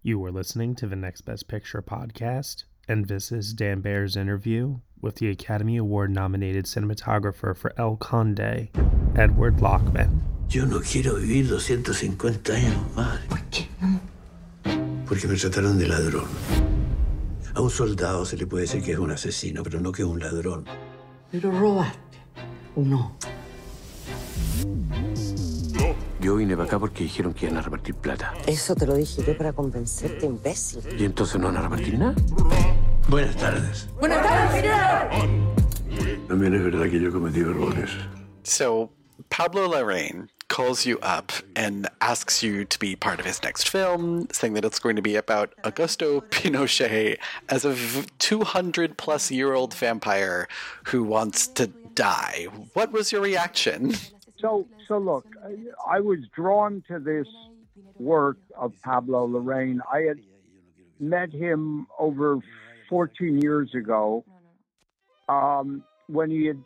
You are listening to the Next Best Picture podcast, and this is Dan Baer's interview with the Academy Award-nominated cinematographer for El Conde, Edward Lachman. Yo no quiero vivir 250 años más. ¿Por qué no? Porque me trataron de ladrón. A un soldado se le puede decir que es un asesino, pero no que es un ladrón. ¿Pero robaste o no? Yo vine para acá porque dijeron que iban a repartir plata. Eso te lo dije yo para convencerte, imbécil. ¿Y entonces no van a repartir nada? Buenas tardes. Buenas tardes, señor. También es verdad que yo cometí errores. So, Pablo Larraín calls you up and asks you to be part of his next film, saying that it's going to be about Augusto Pinochet as a 200-plus-year-old vampire who wants to die. What was your reaction? So look, I was drawn to this work of Pablo Larraín. I had met him over 14 years ago when he had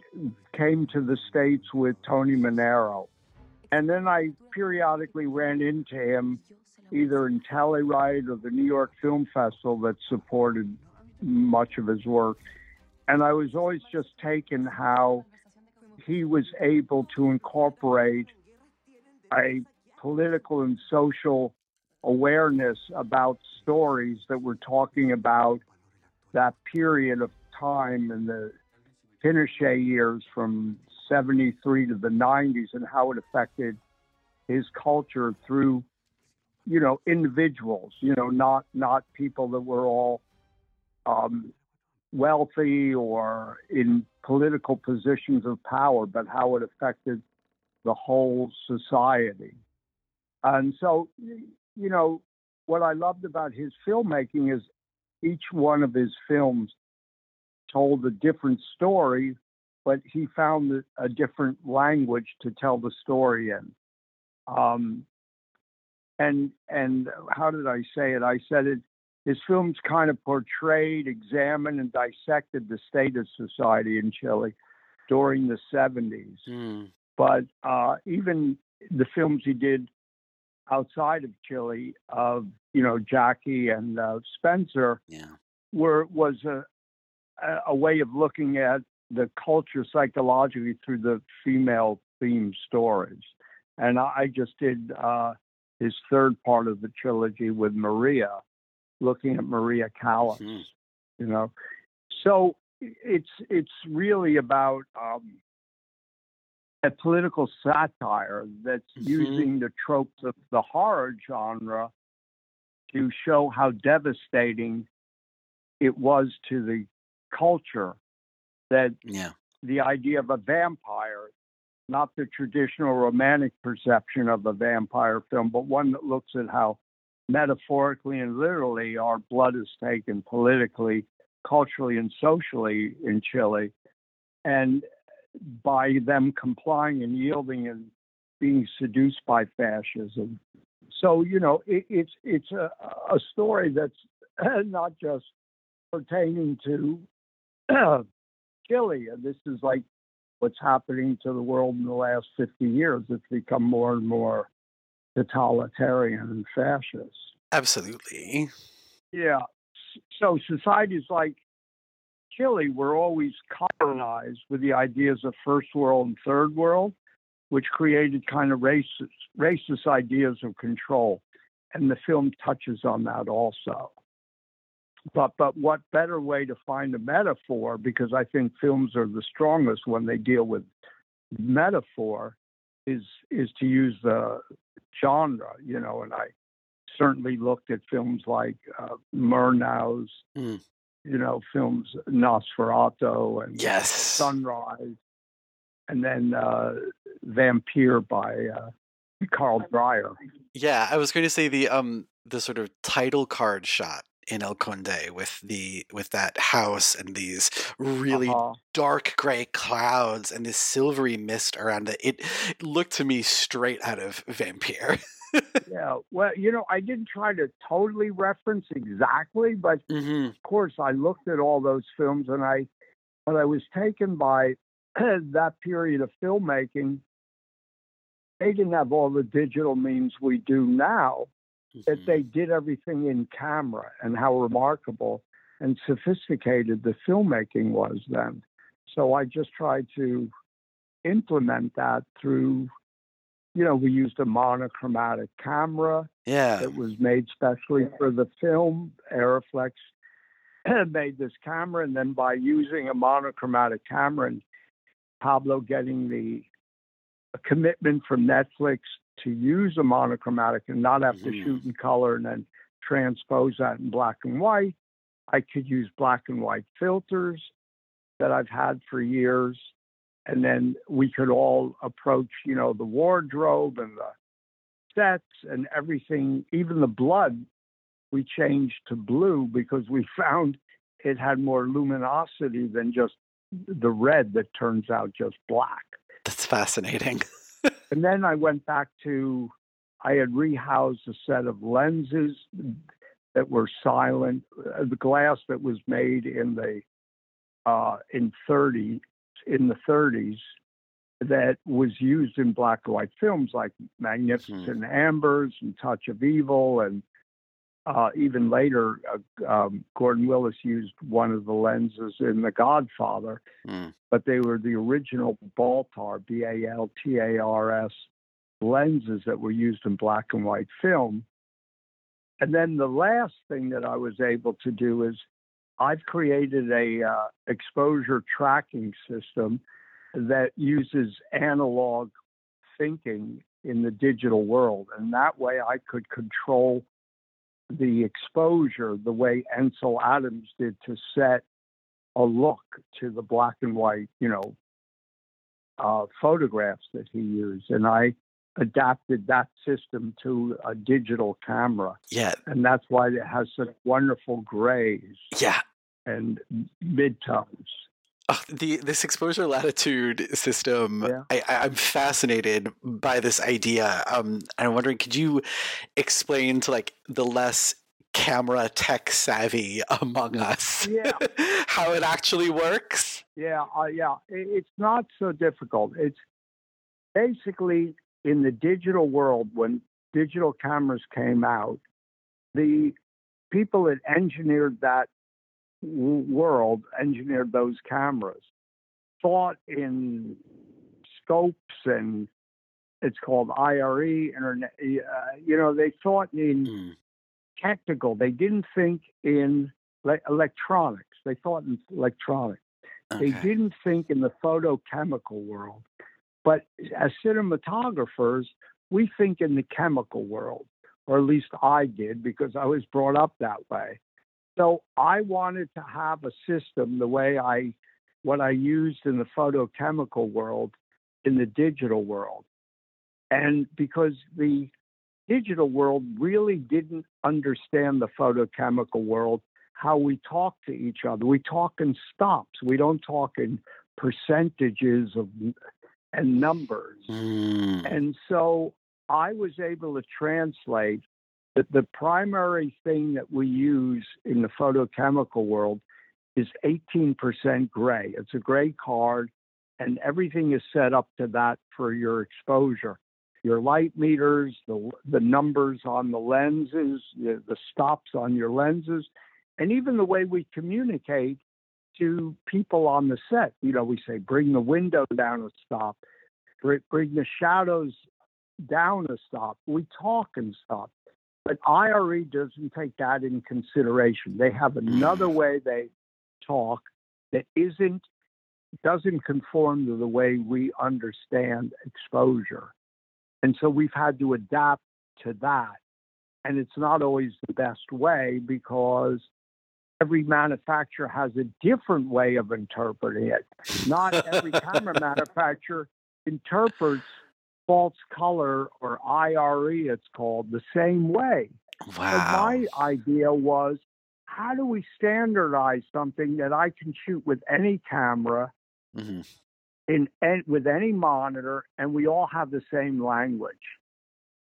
came to the States with Tony Manero. And then I periodically ran into him either in Telluride or the New York Film Festival that supported much of his work. And I was always just taken how he was able to incorporate a political and social awareness about stories that were talking about that period of time in the Pinochet years from 73 to the 90s and how it affected his culture through, you know, individuals, you know, not people that were all wealthy or in political positions of power, but how it affected the whole society. And so, you know, what I loved about his filmmaking is each one of his films told a different story, but he found a different language to tell the story in. And how did I say it? I said it, his films kind of portrayed, examined, and dissected the state of society in Chile during the 70s. Mm. But even the films he did outside of Chile, of you know Jackie and Spencer, was a way of looking at the culture psychologically through the female theme stories. And I just did his third part of the trilogy with Maria, looking at Maria Callas, you know. So it's really about a political satire that's using the tropes of the horror genre to show how devastating it was to the culture that the idea of a vampire, not the traditional romantic perception of a vampire film, but one that looks at how metaphorically and literally our blood is taken politically, culturally, and socially in Chile. And by them complying and yielding and being seduced by fascism. So, you know, it's a story that's not just pertaining to Chile. This is like what's happening to the world in the last 50 years. It's become more and more totalitarian and fascist. Absolutely. Yeah. So societies like Chile were always colonized with the ideas of first world and third world, which created kind of racist ideas of control. And the film touches on that also. But what better way to find a metaphor, because I think films are the strongest when they deal with metaphor, is to use the genre, you know, and I certainly looked at films like Murnau's, you know, films Nosferatu and Sunrise, and then Vampyr by Carl Dreyer. Yeah, I was going to say the sort of title card shot in El Conde with that house and these really dark gray clouds and this silvery mist around it. It looked to me straight out of Vampyr. Yeah, well, you know, I didn't try to totally reference exactly, but of course I looked at all those films, and I was taken by that period of filmmaking. They didn't have all the digital means we do now, that they did everything in camera, and how remarkable and sophisticated the filmmaking was then. So I just tried to implement that through, you know, we used a monochromatic camera that was made specially for the film. Aeroflex made this camera, and then by using a monochromatic camera and Pablo getting a commitment from Netflix to use a monochromatic and not have to shoot in color and then transpose that in black and white, I could use black and white filters that I've had for years. And then we could all approach, you know, the wardrobe and the sets and everything, even the blood, we changed to blue because we found it had more luminosity than just the red that turns out just black. That's fascinating. And then I went back to, I had rehoused a set of lenses that were silent, the glass that was made in the in the 30s that was used in black and white films like Magnificent Ambersons and Touch of Evil, and even later Gordon Willis used one of the lenses in The Godfather, but they were the original Baltar, B-A-L-T-A-R-S lenses that were used in black and white film. And then the last thing that I was able to do is I've created a exposure tracking system that uses analog thinking in the digital world. And that way I could control the exposure the way Ansel Adams did to set a look to the black and white, you know, photographs that he used. And I adapted that system to a digital camera. Yeah. And that's why it has such wonderful grays. Yeah. And midtones. This exposure latitude system, I'm fascinated by this idea. I'm wondering, could you explain to like the less camera tech savvy among us how it actually works? It's not so difficult. It's basically in the digital world, when digital cameras came out, the people that engineered that world, engineered those cameras, thought in scopes, and it's called IRE, internet, you know, they thought in technical. They didn't think in electronics. They thought in electronics. Okay. They didn't think in the photochemical world. But as cinematographers, we think in the chemical world, or at least I did, because I was brought up that way. So I wanted to have a system the way what I used in the photochemical world in the digital world. And because the digital world really didn't understand the photochemical world, how we talk to each other. We talk in stops. We don't talk in percentages and numbers. And so I was able to translate that the primary thing that we use in the photochemical world is 18% gray. It's a gray card, and everything is set up to that for your exposure. Your light meters, the numbers on the lenses, the stops on your lenses, and even the way we communicate to people on the set. You know, we say, bring the window down a stop, bring the shadows down a stop. We talk and stop. But IRE doesn't take that in consideration. They have another way they talk that doesn't conform to the way we understand exposure. And so we've had to adapt to that. And it's not always the best way because every manufacturer has a different way of interpreting it. Not every camera manufacturer interprets false color, or IRE, it's called, the same way. Wow. And my idea was, how do we standardize something that I can shoot with any camera, mm-hmm. and with any monitor, and we all have the same language?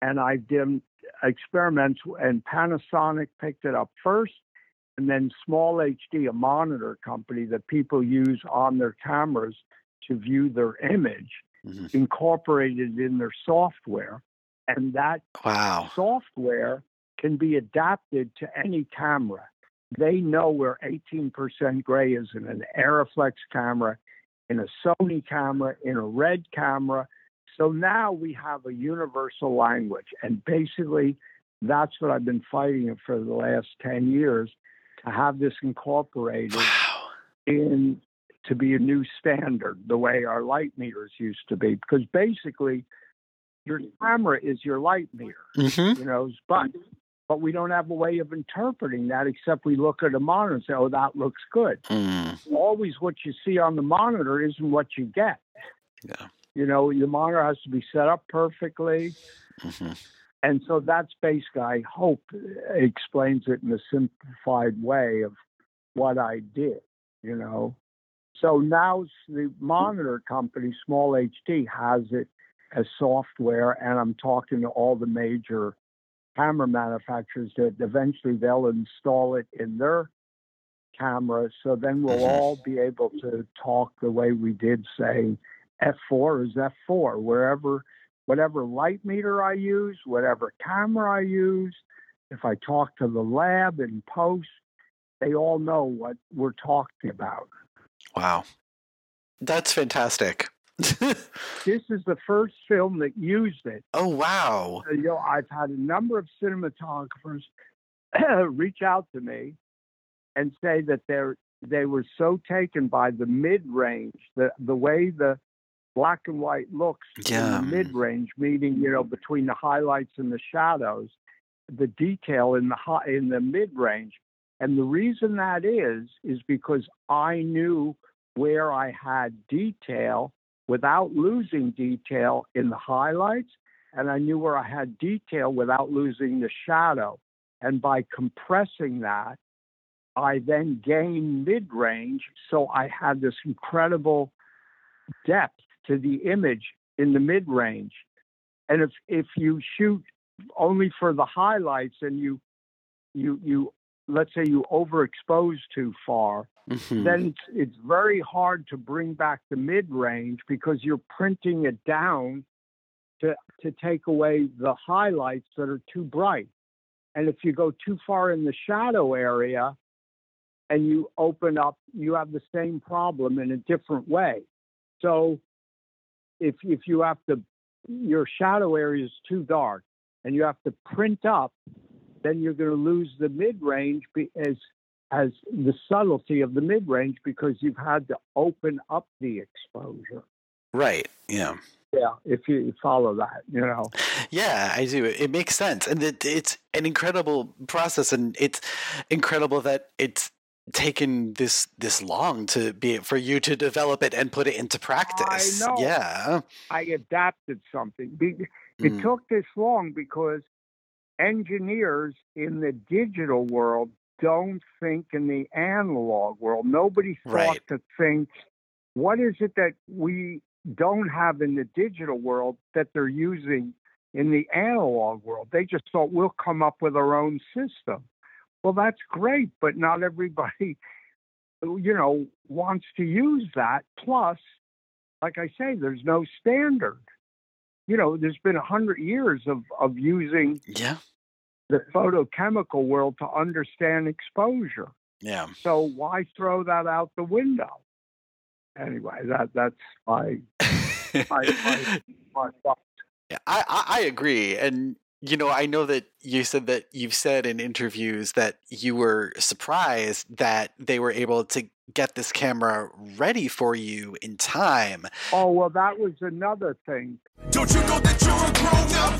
And I did experiments, and Panasonic picked it up first, and then Small HD, a monitor company that people use on their cameras to view their image, mm-hmm. incorporated in their software, and that wow. software can be adapted to any camera. They know where 18% gray is in an Aeroflex camera, in a Sony camera, in a RED camera. So now we have a universal language, and basically that's what I've been fighting for the last 10 years, to have this incorporated wow. in to be a new standard, the way our light meters used to be, because basically your camera is your light meter, mm-hmm. you know, but we don't have a way of interpreting that except we look at a monitor and say, oh, that looks good. Mm. Always what you see on the monitor isn't what you get. Yeah. You know, your monitor has to be set up perfectly. Mm-hmm. And so that's basically, I hope, explains it in a simplified way of what I did, you know. So now the monitor company, Small HD, has it as software, and I'm talking to all the major camera manufacturers that eventually they'll install it in their cameras. So then we'll all be able to talk the way we did, say, F4 is F4, whatever light meter I use, whatever camera I use, if I talk to the lab in post, they all know what we're talking about. Wow. That's fantastic. This is the first film that used it. Oh, wow. You know, I've had a number of cinematographers reach out to me and say that they were so taken by the mid-range, the way the black and white looks yeah. in the mid-range, meaning, you know, between the highlights and the shadows, the detail in the mid-range. And the reason that is because I knew where I had detail without losing detail in the highlights, and I knew where I had detail without losing the shadow. And by compressing that, I then gained mid-range, so I had this incredible depth to the image in the mid-range. And if you shoot only for the highlights and you let's say you overexpose too far, mm-hmm. then it's very hard to bring back the mid-range because you're printing it down to take away the highlights that are too bright. And if you go too far in the shadow area and you open up, you have the same problem in a different way. So if you have to, your shadow area is too dark and you have to print up, then you're going to lose the mid-range as the subtlety of the mid-range because you've had to open up the exposure. Right, yeah. Yeah, if you follow that, you know. Yeah, I do. It makes sense. And it's an incredible process, and it's incredible that it's taken this long for you to develop it and put it into practice. I know. Yeah. I adapted something. It took this long because engineers in the digital world don't think in the analog world. Nobody thought right. to think, what is it that we don't have in the digital world that they're using in the analog world? They just thought, we'll come up with our own system. Well, that's great, but not everybody, you know, wants to use that. Plus, like I say, there's no standard. You know, there's been 100 years of using yeah. the photochemical world to understand exposure. Yeah. So why throw that out the window? Anyway, that's my thought. Yeah, I agree. And You know, I know that you said that you've said in interviews that you were surprised that they were able to get this camera ready for you in time. Oh, well, that was another thing. Don't you know that you're a grown-up?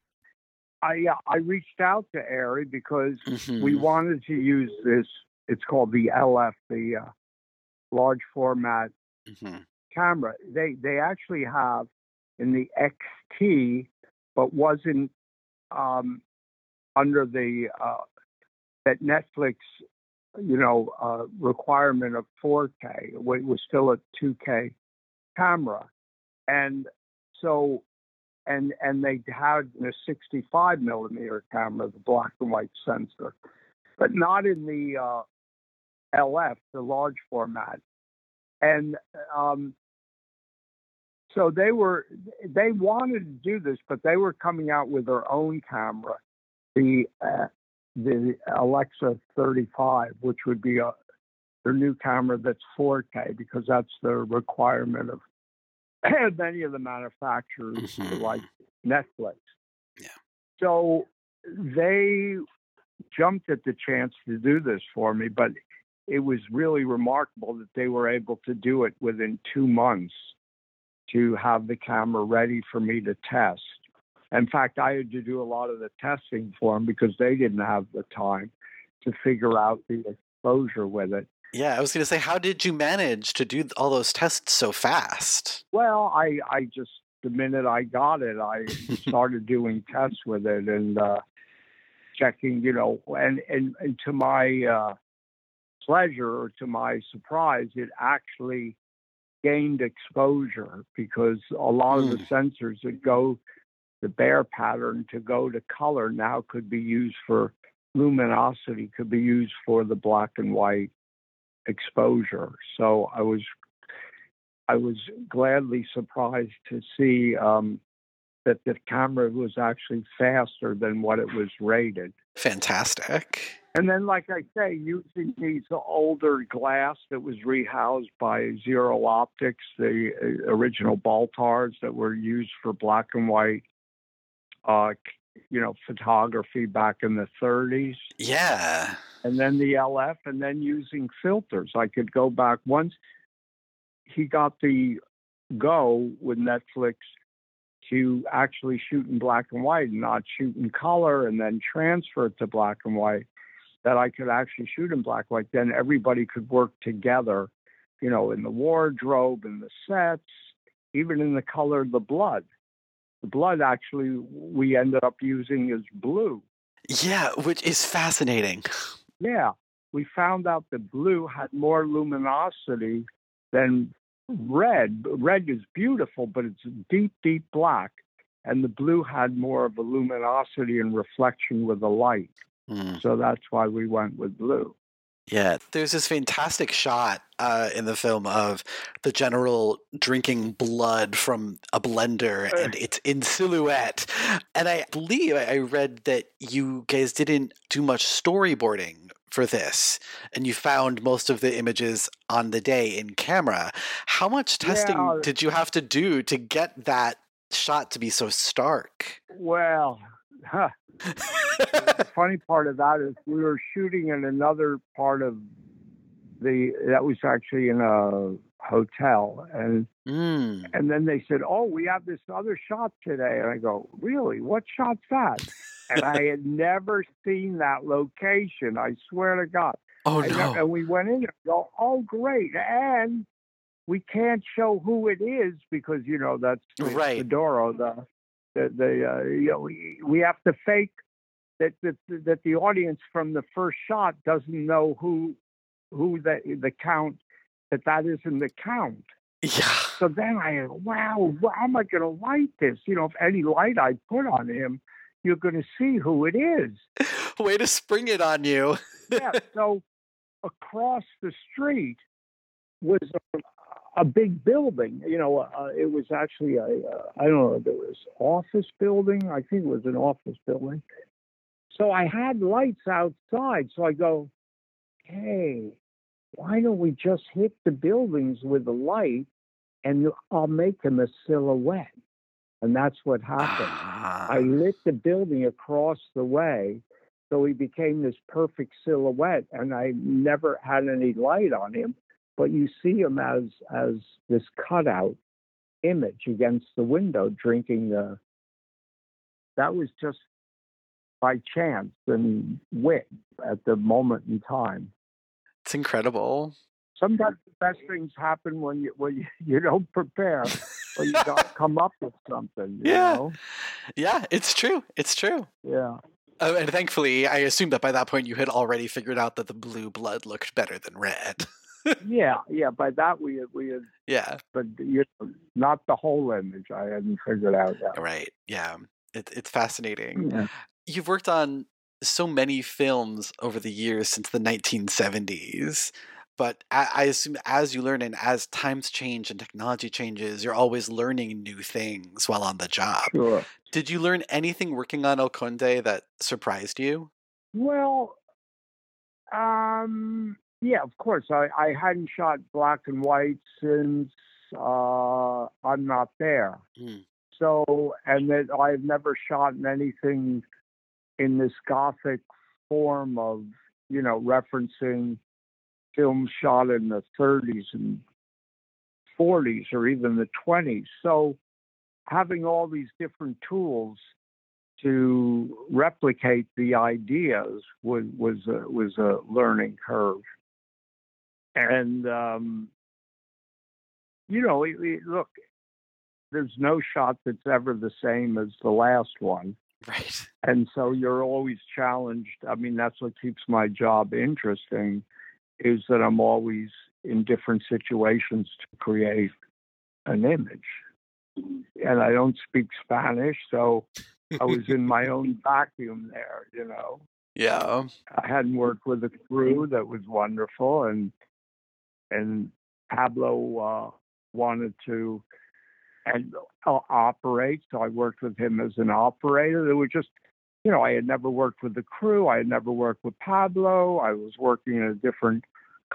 I reached out to Ari because we wanted to use this. It's called the LF, the large format camera. They actually have in the XT, but wasn't under the that Netflix, you know, requirement of 4K. It was still a 2K camera, and so. And they had a 65 millimeter camera, the black and white sensor, but not in the LF, the large format. And so they wanted to do this, but they were coming out with their own camera, the Alexa 35, which would be their new camera that's 4K because that's the requirement of many of the manufacturers like Netflix. Yeah. So they jumped at the chance to do this for me, but it was really remarkable that they were able to do it within 2 months to have the camera ready for me to test. In fact, I had to do a lot of the testing for them because they didn't have the time to figure out the exposure with it. Yeah, I was going to say, how did you manage to do all those tests so fast? Well, I just, the minute I got it, I started doing tests with it and checking, you know, and to my pleasure or to my surprise, it actually gained exposure because a lot of the sensors that go, the bare pattern to go to color now could be used for luminosity, could be used for the black and white exposure. So I was gladly surprised to see that the camera was actually faster than what it was rated. Fantastic. And then, like I say, using these older glass that was rehoused by Zero Optics, the original Baltars that were used for black and white, you know, photography back in the 30s. Yeah. And then the LF, and then using filters. I could go back. Once he got the go with Netflix to actually shoot in black and white and not shoot in color and then transfer it to black and white, that I could actually shoot in black and white. Then everybody could work together, you know, in the wardrobe, in the sets, even in the color of the blood. The blood actually we ended up using as blue. Yeah, which is fascinating. Yeah, we found out that blue had more luminosity than red. Red is beautiful, but it's deep, deep black. And the blue had more of a luminosity and reflection with the light. So that's why we went with blue. Yeah, there's this fantastic shot in the film of the general drinking blood from a blender, and it's in silhouette. And I believe I read that you guys didn't do much storyboarding for this, and you found most of the images on the day in camera. How much testing did you have to do to get that shot to be so stark? Well... The funny part of that is we were shooting in another part of that was actually in a hotel, and and then they said, "Oh, we have this other shot today," and I go, "Really? What shot's that?" And I had never seen that location. I swear to God. Oh no! And we went in and go, "Oh, great!" And we can't show who it is because, you know, that's right. Fedoro, you know, we have to fake that the audience from the first shot doesn't know who the count, that isn't the count. Yeah. So then I, wow, how am I going to light this? You know, if any light I put on him, you're going to see who it is. Way to spring it on you. Yeah. So across the street was a big building. You know, it was actually I don't know if it was office building. I think it was an office building. So I had lights outside. So I go, hey, why don't we just hit the buildings with the light and I'll make him a silhouette. And that's what happened. I lit the building across the way. So he became this perfect silhouette, and I never had any light on him. But you see him as this cutout image against the window drinking the... That was just by chance and wit at the moment in time. It's incredible. Sometimes the best things happen when you don't prepare or you don't come up with something. You know? Yeah, it's true. It's true. Yeah. And thankfully, I assume that by that point you had already figured out that the blue blood looked better than red. yeah. By that we had. Yeah. But you know, not the whole image. I hadn't figured out that. Right. Yeah. It's fascinating. Yeah. You've worked on so many films over the years since the 1970s, but I assume as you learn and as times change and technology changes, you're always learning new things while on the job. Sure. Did you learn anything working on El Conde that surprised you? Well, yeah, of course. I hadn't shot black and white since I'm Not There. Mm. So, and that I've never shot anything in this gothic form of, you know, referencing films shot in the 30s and 40s or even the 20s. So having all these different tools to replicate the ideas was a learning curve. And, you know, look, there's no shot that's ever the same as the last one. Right. And so you're always challenged. I mean, that's what keeps my job interesting, is that I'm always in different situations to create an image. And I don't speak Spanish, so I was in my own vacuum there, you know. Yeah. I hadn't worked with a crew. That was wonderful. And Pablo wanted to... and operate. So I worked with him as an operator. There were just, you know, I had never worked with the crew. I had never worked with Pablo. I was working in a different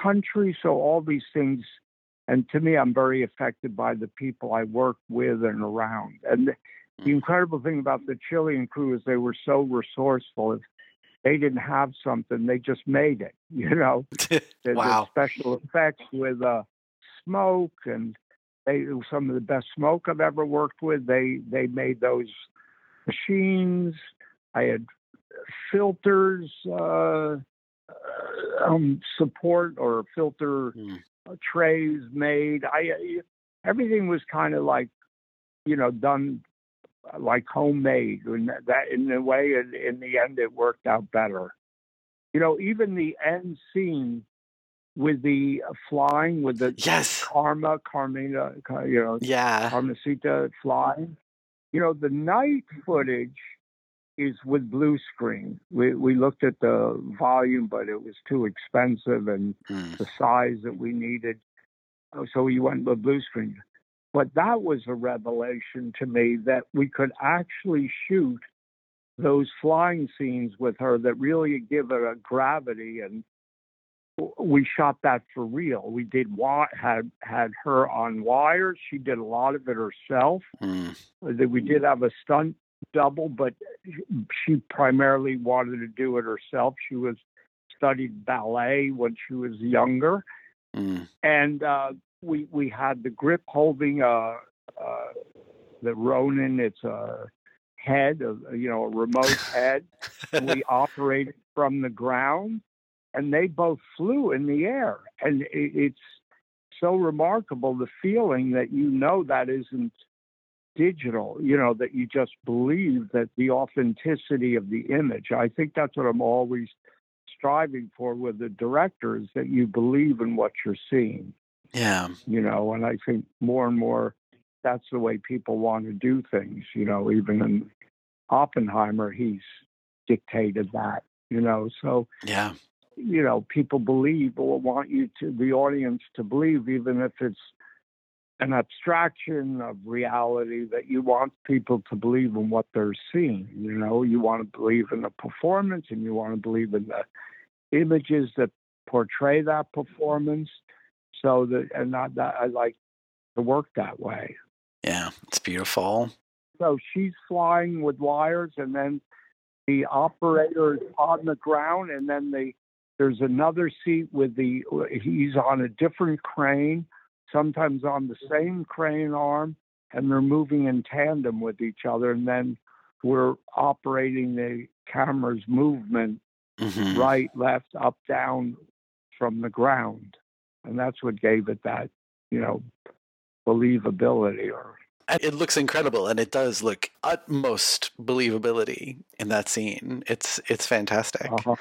country. So all these things, and to me, I'm very affected by the people I work with and around. And the incredible thing about the Chilean crew is they were so resourceful. If they didn't have something, they just made it, you know. Wow. The special effects with smoke and some of the best smoke I've ever worked with. They made those machines. I had filters, support or filter trays made. Everything was kind of like, you know, done like homemade. And that, in a way, in the end, it worked out better. You know, even the end scene with the flying, with the Carmina, you know, Carmencita flying. You know, the night footage is with blue screen. We looked at the volume, but it was too expensive and the size that we needed. So we went with blue screen. But that was a revelation to me that we could actually shoot those flying scenes with her that really give it a gravity, and we shot that for real. We had her on wires. She did a lot of it herself. Mm. We did have a stunt double, but she primarily wanted to do it herself. She studied ballet when she was younger. Mm. And we had the grip holding the Ronin. It's a head, you know, a remote head. We operated from the ground. And they both flew in the air. And it's so remarkable, the feeling that you know that isn't digital, you know, that you just believe that the authenticity of the image. I think that's what I'm always striving for with the directors, that you believe in what you're seeing. Yeah. You know, and I think more and more that's the way people want to do things. You know, even in Oppenheimer, he's dictated that, you know, so, yeah, you know, people believe or want you to, the audience to believe, even if it's an abstraction of reality, that you want people to believe in what they're seeing. You know, you want to believe in the performance, and you want to believe in the images that portray that performance. So that, and not that, I like to work that way. Yeah, it's beautiful. So she's flying with wires, and then the operator is on the ground, and then there's another seat with he's on a different crane, sometimes on the same crane arm, and they're moving in tandem with each other. And then we're operating the camera's movement, mm-hmm. right, left, up, down from the ground. And that's what gave it that, you know, believability. Or it looks incredible, and it does look utmost believability in that scene. It's fantastic. Uh-huh.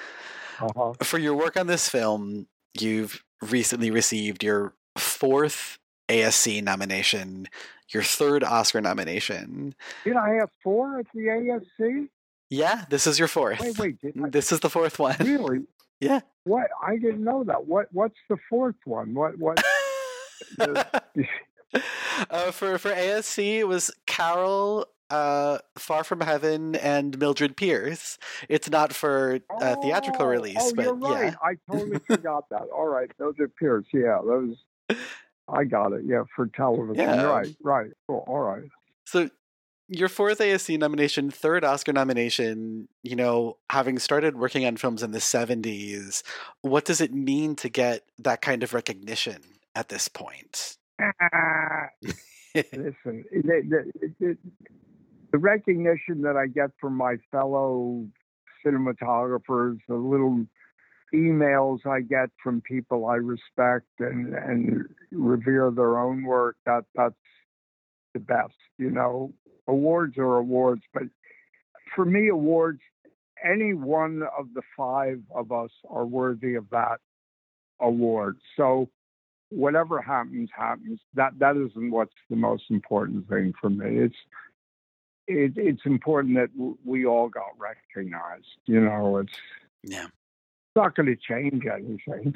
Uh-huh. For your work on this film, you've recently received your 4th ASC nomination, your 3rd Oscar nomination. Did I have 4 at the ASC? Yeah, this is your 4th. Wait, this is the 4th one. Really? Yeah. What? I didn't know that. What's the 4th one? What? For ASC, it was Carol, Far From Heaven, and Mildred Pierce. It's not for theatrical release. Oh, but you're right. Yeah. I totally forgot that. All right, Mildred Pierce. Yeah, I got it. Yeah, for television. Yeah. Right. Cool. All right. So your 4th ASC nomination, 3rd Oscar nomination, you know, having started working on films in the 70s, what does it mean to get that kind of recognition at this point? Listen, the recognition that I get from my fellow cinematographers, the little emails I get from people I respect and revere their own work, that's the best. You know, awards are awards, but for me, awards, any one of the 5 of us are worthy of that award. So whatever happens. That isn't what's the most important thing for me. It's important that we all got recognized. You know, it's not going to change anything.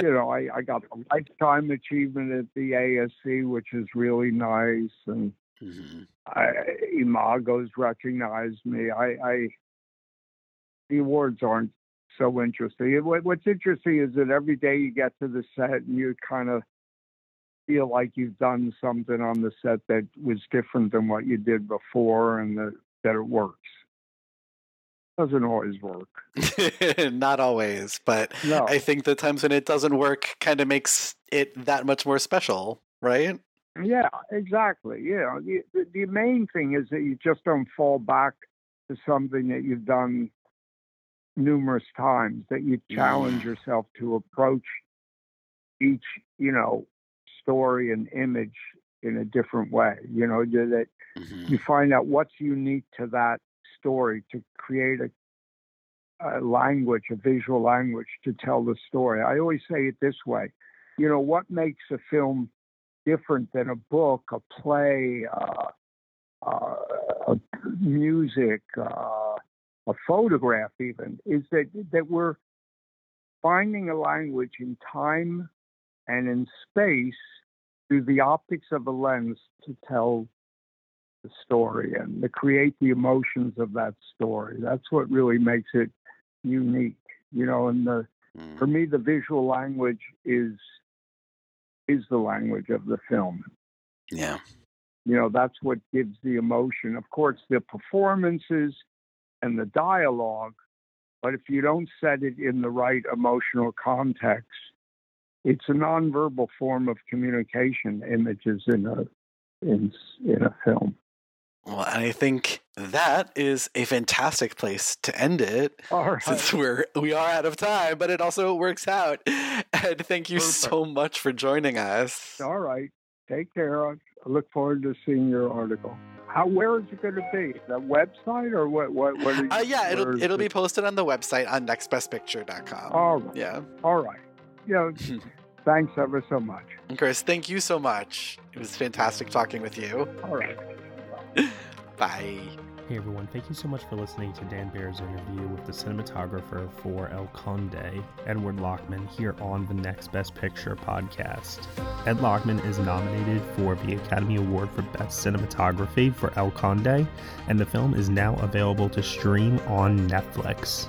You know, I got a lifetime achievement at the ASC, which is really nice, and mm-hmm. Imago's recognized me. The awards aren't so interesting. What's interesting is that every day you get to the set and you kind of feel like you've done something on the set that was different than what you did before, and that it works. Doesn't always work. Not always, but no. I think the times when it doesn't work kind of makes it that much more special, right? Yeah, exactly. Yeah, the main thing is that you just don't fall back to something that you've done numerous times, that you challenge yourself to approach each, you know, story and image in a different way. You know, that mm-hmm. you find out what's unique to that story, to create a language, a visual language to tell the story. I always say it this way, you know, what makes a film different than a book, a play, music, a photograph even, is that we're finding a language in time and in space through the optics of a lens to tell the story and to create the emotions of that story. That's what really makes it unique, you know, and for me, the visual language is the language of the film. Yeah. You know, that's what gives the emotion. Of course, the performances and the dialogue, but if you don't set it in the right emotional context, it's a nonverbal form of communication, images in a film. Well, and I think that is a fantastic place to end it. All right. Since we are out of time, but it also works out. And thank you so much for joining us. All right. Take care. I look forward to seeing your article. Where is it going to be? The website or what? What are you, yeah, it'll be posted on the website on nextbestpicture.com. All right. Yeah. All right. Yeah. Thanks ever so much. And Chris, thank you so much. It was fantastic talking with you. All right. Bye. Hey everyone, thank you so much for listening to Dan Baer's interview with the cinematographer for El Conde, Edward Lachman, here on the Next Best Picture podcast. Ed Lachman is nominated for the Academy Award for Best Cinematography for El Conde, and the film is now available to stream on Netflix.